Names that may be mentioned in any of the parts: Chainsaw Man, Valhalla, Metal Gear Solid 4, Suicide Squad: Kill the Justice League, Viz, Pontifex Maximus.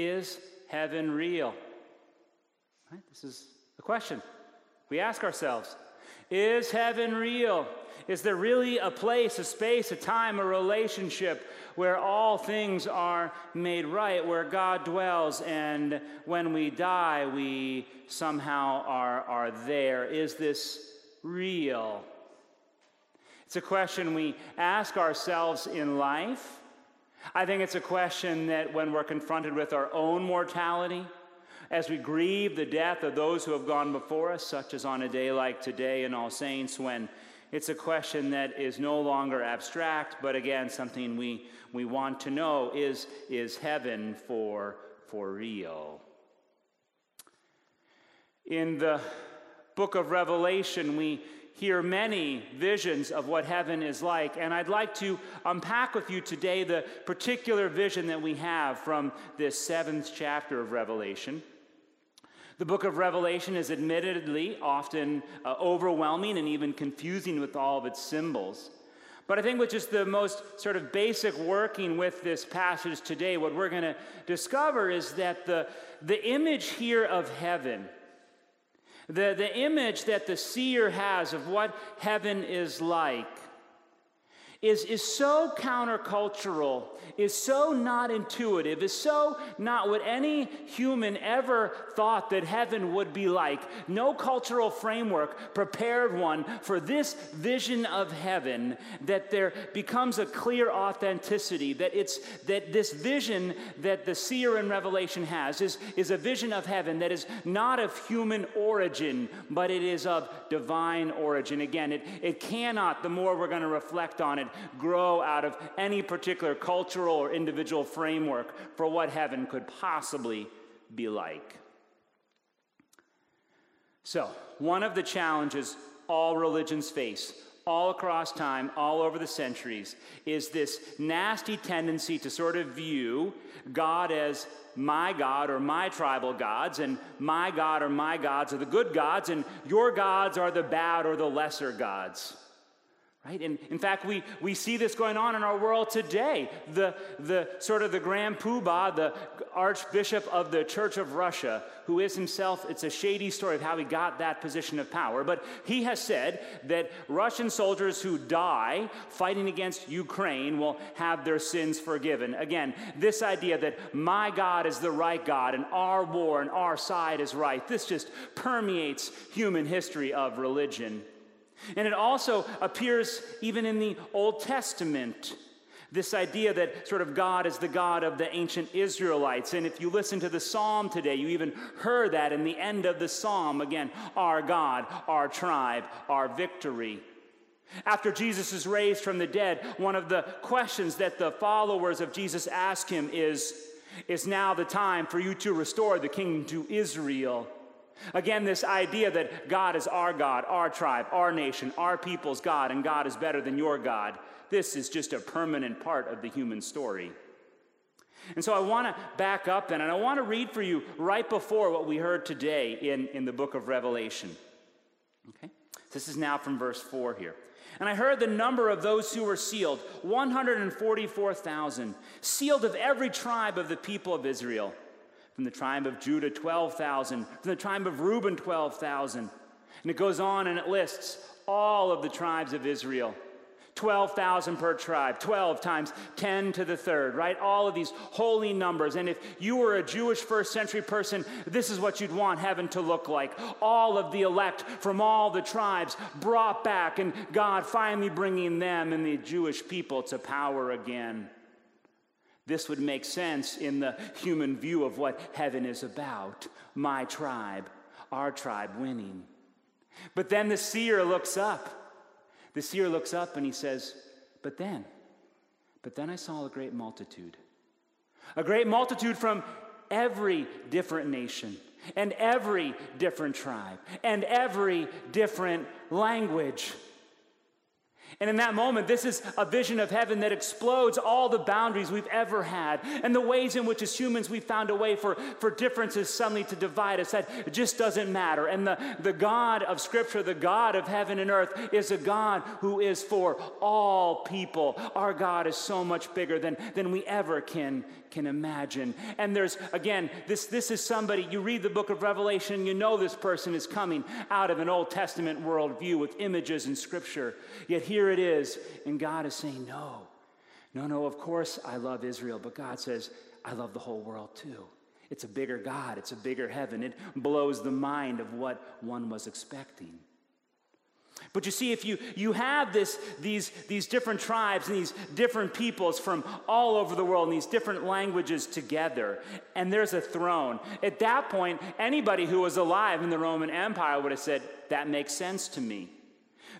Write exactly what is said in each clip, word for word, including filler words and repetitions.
Is heaven real? Right? This is the question we ask ourselves. Is heaven real? Is there really a place, a space, a time, a relationship where all things are made right, where God dwells, and when we die, we somehow are, are there? Is this real? It's a question we ask ourselves in life. I think it's a question that when we're confronted with our own mortality, as we grieve the death of those who have gone before us, such as on a day like today in All Saints, when it's a question that is no longer abstract, but again, something we, we want to know, is, is heaven for, for real? In the book of Revelation, we hear many visions of what heaven is like, and I'd like to unpack with you today the particular vision that we have from this seventh chapter of Revelation. The book of Revelation is admittedly often uh, overwhelming and even confusing with all of its symbols. But I think which is the most sort of basic working with this passage today, what we're going to discover is that the, the image here of heaven, the, the image that the seer has of what heaven is like, Is, is so countercultural, is so not intuitive, is so not what any human ever thought that heaven would be like. No cultural framework prepared one for this vision of heaven, that there becomes a clear authenticity, that it's that this vision that the seer in Revelation has is, is a vision of heaven that is not of human origin, but it is of divine origin. Again, it, it cannot, the more we're going to reflect on it, grow out of any particular cultural or individual framework for what heaven could possibly be like. So, one of the challenges all religions face, all across time, all over the centuries, is this nasty tendency to sort of view God as my God or my tribal gods, and my God or my gods are the good gods, and your gods are the bad or the lesser gods. Right? And in fact, we, we see this going on in our world today. The, the sort of the grand poobah, the archbishop of the Church of Russia, who is himself, it's a shady story of how he got that position of power, but he has said that Russian soldiers who die fighting against Ukraine will have their sins forgiven. Again, this idea that my God is the right God and our war and our side is right, this just permeates human history of religion. And it also appears even in the Old Testament, this idea that sort of God is the God of the ancient Israelites. And if you listen to the psalm today, you even heard that in the end of the psalm, again, our God, our tribe, our victory. After Jesus is raised from the dead, one of the questions that the followers of Jesus ask him is, is now the time for you to restore the kingdom to Israel? Again, this idea that God is our God, our tribe, our nation, our people's God, and God is better than your God. This is just a permanent part of the human story. And so I want to back up then, and I want to read for you right before what we heard today in, in the book of Revelation. Okay? This is now from verse four here. And I heard the number of those who were sealed, one hundred forty-four thousand, sealed of every tribe of the people of Israel. From the tribe of Judah, twelve thousand. From the tribe of Reuben, twelve thousand. And it goes on and it lists all of the tribes of Israel. twelve thousand per tribe, twelve times ten to the third, right? All of these holy numbers. And if you were a Jewish first century person, this is what you'd want heaven to look like. All of the elect from all the tribes brought back, and God finally bringing them and the Jewish people to power again. This would make sense in the human view of what heaven is about. My tribe, our tribe winning. But then the seer looks up. The seer looks up and he says, but then, but then I saw a great multitude. A great multitude from every different nation and every different tribe and every different language. And in that moment, this is a vision of heaven that explodes all the boundaries we've ever had and the ways in which as humans we've found a way for, for differences suddenly to divide us. That just doesn't matter. And the, the God of Scripture, the God of heaven and earth, is a God who is for all people. Our God is so much bigger than, than we ever can can imagine. And there's, again, this, this is somebody, you read the book of Revelation, you know this person is coming out of an Old Testament worldview with images and scripture. Yet here it is, and God is saying, no, no, no, of course I love Israel, but God says, I love the whole world too. It's a bigger God, it's a bigger heaven. It blows the mind of what one was expecting. But you see, if you, you have this, these, these different tribes and these different peoples from all over the world and these different languages together, and there's a throne, at that point, anybody who was alive in the Roman Empire would have said, that makes sense to me.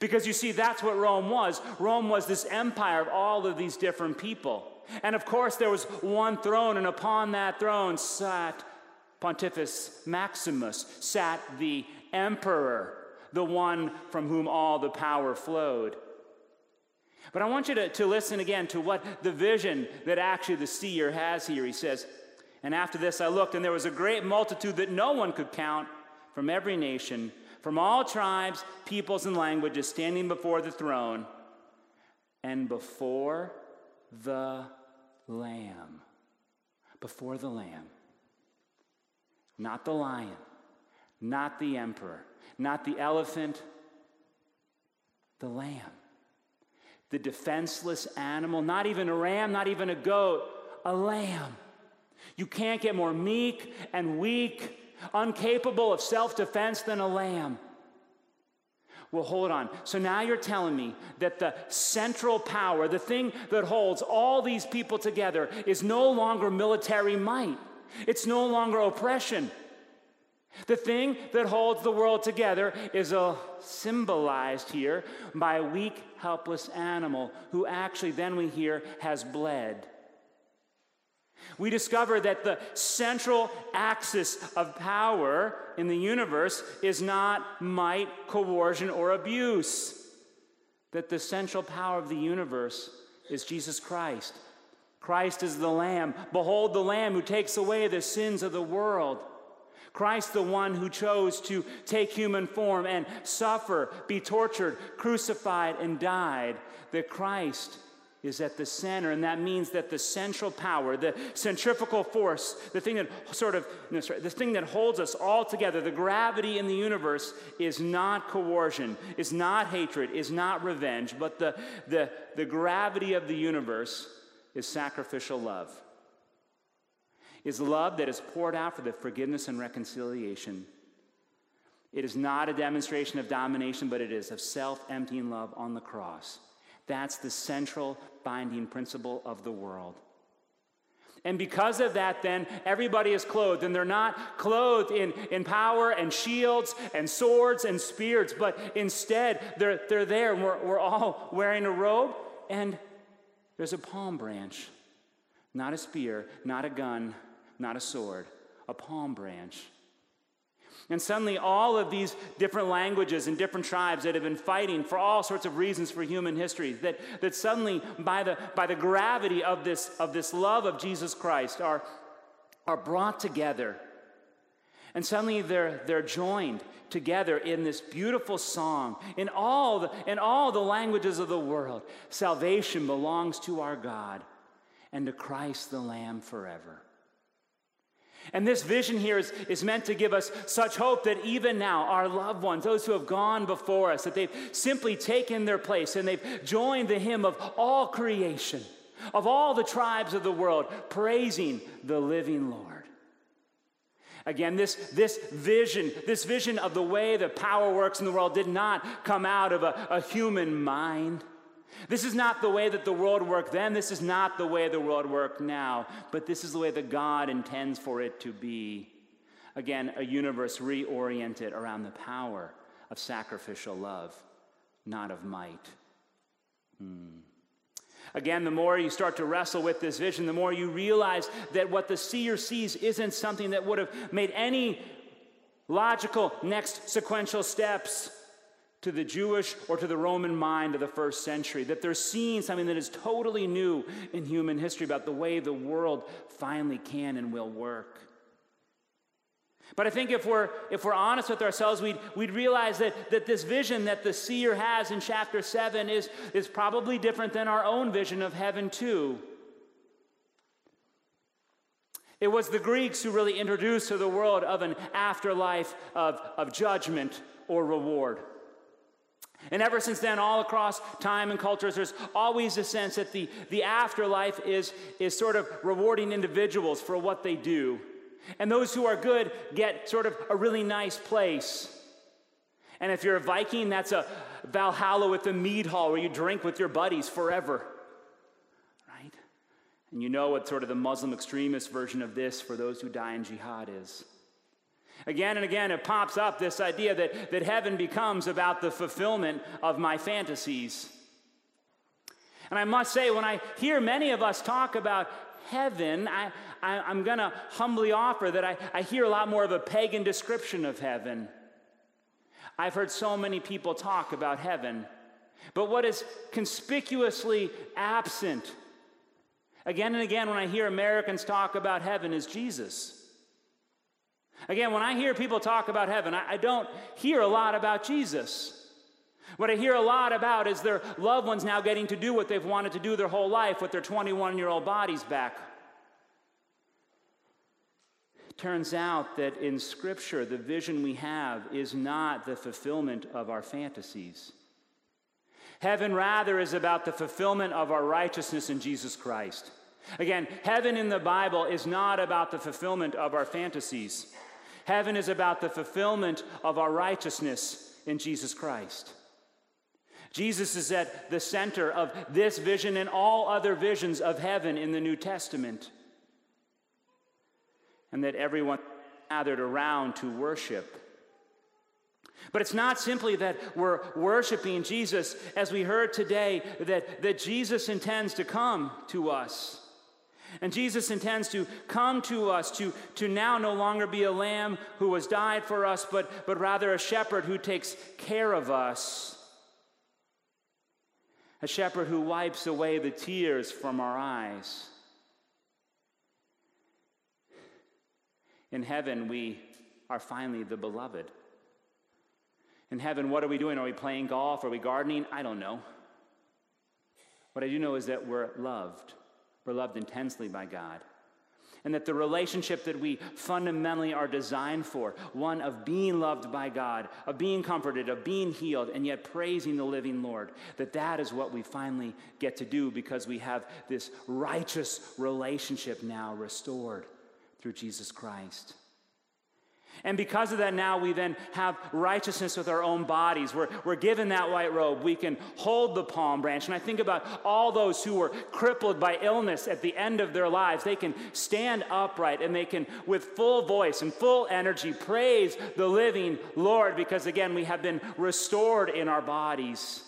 Because you see, that's what Rome was. Rome was this empire of all of these different people. And of course, there was one throne, and upon that throne sat Pontifex Maximus, sat the emperor, the one from whom all the power flowed. But I want you to, to listen again to what the vision that actually the seer has here. He says, and after this I looked, and there was a great multitude that no one could count from every nation, from all tribes, peoples, and languages, standing before the throne and before the Lamb. Before the Lamb. Not the lion, not the emperor, not the elephant, the lamb. The defenseless animal, not even a ram, not even a goat, a lamb. You can't get more meek and weak, incapable of self-defense than a lamb. Well, hold on. So now you're telling me that the central power, the thing that holds all these people together, is no longer military might. It's no longer oppression. The thing that holds the world together is uh, symbolized here by a weak, helpless animal who actually, then we hear, has bled. We discover that the central axis of power in the universe is not might, coercion, or abuse. That the central power of the universe is Jesus Christ. Christ is the Lamb. Behold the Lamb who takes away the sins of the world. Christ, the one who chose to take human form and suffer, be tortured, crucified, and died, that Christ is at the center, and that means that the central power, the centrifugal force, the thing that sort of, no, sorry, the thing that holds us all together, the gravity in the universe, is not coercion, is not hatred, is not revenge, but the, the, the gravity of the universe is sacrificial love. Is love that is poured out for the forgiveness and reconciliation. It is not a demonstration of domination, but it is of self-emptying love on the cross. That's the central binding principle of the world. And because of that, then, everybody is clothed, and they're not clothed in, in power and shields and swords and spears, but instead they're, they're there, and we're, we're all wearing a robe, and there's a palm branch. Not a spear, not a gun, not a sword, a palm branch. And suddenly all of these different languages and different tribes that have been fighting for all sorts of reasons for human history, that, that suddenly by the, by the gravity of this, of this love of Jesus Christ are, are brought together. And suddenly they're, they're joined together in this beautiful song in all the, in all the languages of the world. Salvation belongs to our God and to Christ the Lamb forever. And this vision here is, is meant to give us such hope that even now our loved ones, those who have gone before us, that they've simply taken their place and they've joined the hymn of all creation, of all the tribes of the world, praising the living Lord. Again, this, this vision, this vision of the way the power works in the world did not come out of a, a human mind. This is not the way that the world worked then. This is not the way the world worked now. But this is the way that God intends for it to be. Again, a universe reoriented around the power of sacrificial love, not of might. Hmm. Again, the more you start to wrestle with this vision, the more you realize that what the seer sees isn't something that would have made any logical next sequential steps to the Jewish or to the Roman mind of the first century, that they're seeing something that is totally new in human history about the way the world finally can and will work. But I think if we're, if we're honest with ourselves, we'd, we'd realize that, that this vision that the seer has in chapter seven is, is probably different than our own vision of heaven too. It was the Greeks who really introduced to the world of an afterlife of, of judgment or reward. And ever since then, all across time and cultures, there's always a sense that the, the afterlife is, is sort of rewarding individuals for what they do. And those who are good get sort of a really nice place. And if you're a Viking, that's a Valhalla with the mead hall where you drink with your buddies forever. And you know what sort of the Muslim extremist version of this for those who die in jihad is. Again and again, it pops up this idea that, that heaven becomes about the fulfillment of my fantasies. And I must say, when I hear many of us talk about heaven, I, I, I'm going to humbly offer that I, I hear a lot more of a pagan description of heaven. I've heard so many people talk about heaven. But what is conspicuously absent again and again when I hear Americans talk about heaven is Jesus. Again, when I hear people talk about heaven, I, I don't hear a lot about Jesus. What I hear a lot about is their loved ones now getting to do what they've wanted to do their whole life with their twenty-one-year-old bodies back. It turns out that in Scripture, the vision we have is not the fulfillment of our fantasies. Heaven, rather, is about the fulfillment of our righteousness in Jesus Christ. Again, heaven in the Bible is not about the fulfillment of our fantasies. Heaven is about the fulfillment of our righteousness in Jesus Christ. Jesus is at the center of this vision and all other visions of heaven in the New Testament. And that everyone gathered around to worship. But it's not simply that we're worshiping Jesus, as we heard today, that, that Jesus intends to come to us. And Jesus intends to come to us to, to now no longer be a lamb who has died for us, but, but rather a shepherd who takes care of us. A shepherd who wipes away the tears from our eyes. In heaven, we are finally the beloved. In heaven, what are we doing? Are we playing golf? Are we gardening? I don't know. What I do know is that we're loved. We're loved intensely by God. And that the relationship that we fundamentally are designed for, one of being loved by God, of being comforted, of being healed, and yet praising the living Lord, that that is what we finally get to do because we have this righteous relationship now restored through Jesus Christ. And because of that, now we then have righteousness with our own bodies. We're, we're given that white robe. We can hold the palm branch. And I think about all those who were crippled by illness at the end of their lives. They can stand upright and they can, with full voice and full energy, praise the living Lord because, again, we have been restored in our bodies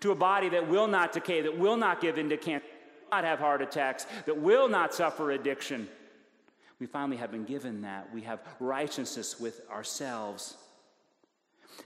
to a body that will not decay, that will not give in to cancer, that will not have heart attacks, that will not suffer addiction. We finally have been given that. We have righteousness with ourselves.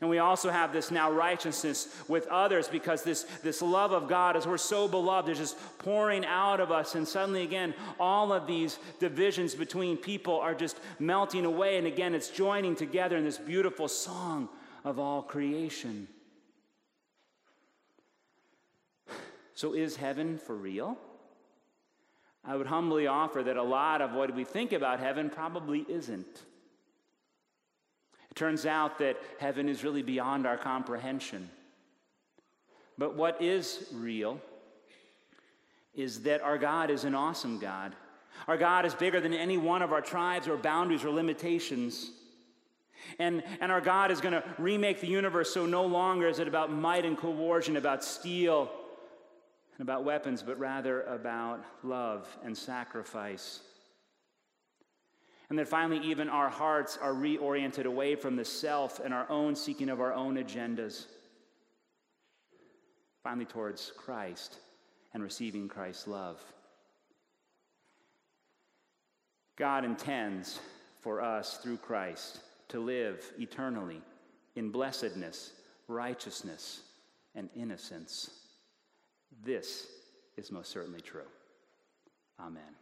And we also have this now righteousness with others because this, this love of God, as we're so beloved, is just pouring out of us. And suddenly, again, all of these divisions between people are just melting away. And again, it's joining together in this beautiful song of all creation. So is heaven for real? I would humbly offer that a lot of what we think about heaven probably isn't. It turns out that heaven is really beyond our comprehension. But what is real is that our God is an awesome God. Our God is bigger than any one of our tribes or boundaries or limitations. And, and our God is going to remake the universe, so no longer is it about might and coercion, about steel, about weapons, but rather about love and sacrifice. And that finally, even our hearts are reoriented away from the self and our own seeking of our own agendas, finally towards Christ and receiving Christ's love. God intends for us through Christ to live eternally in blessedness, righteousness, and innocence. This is most certainly true. Amen.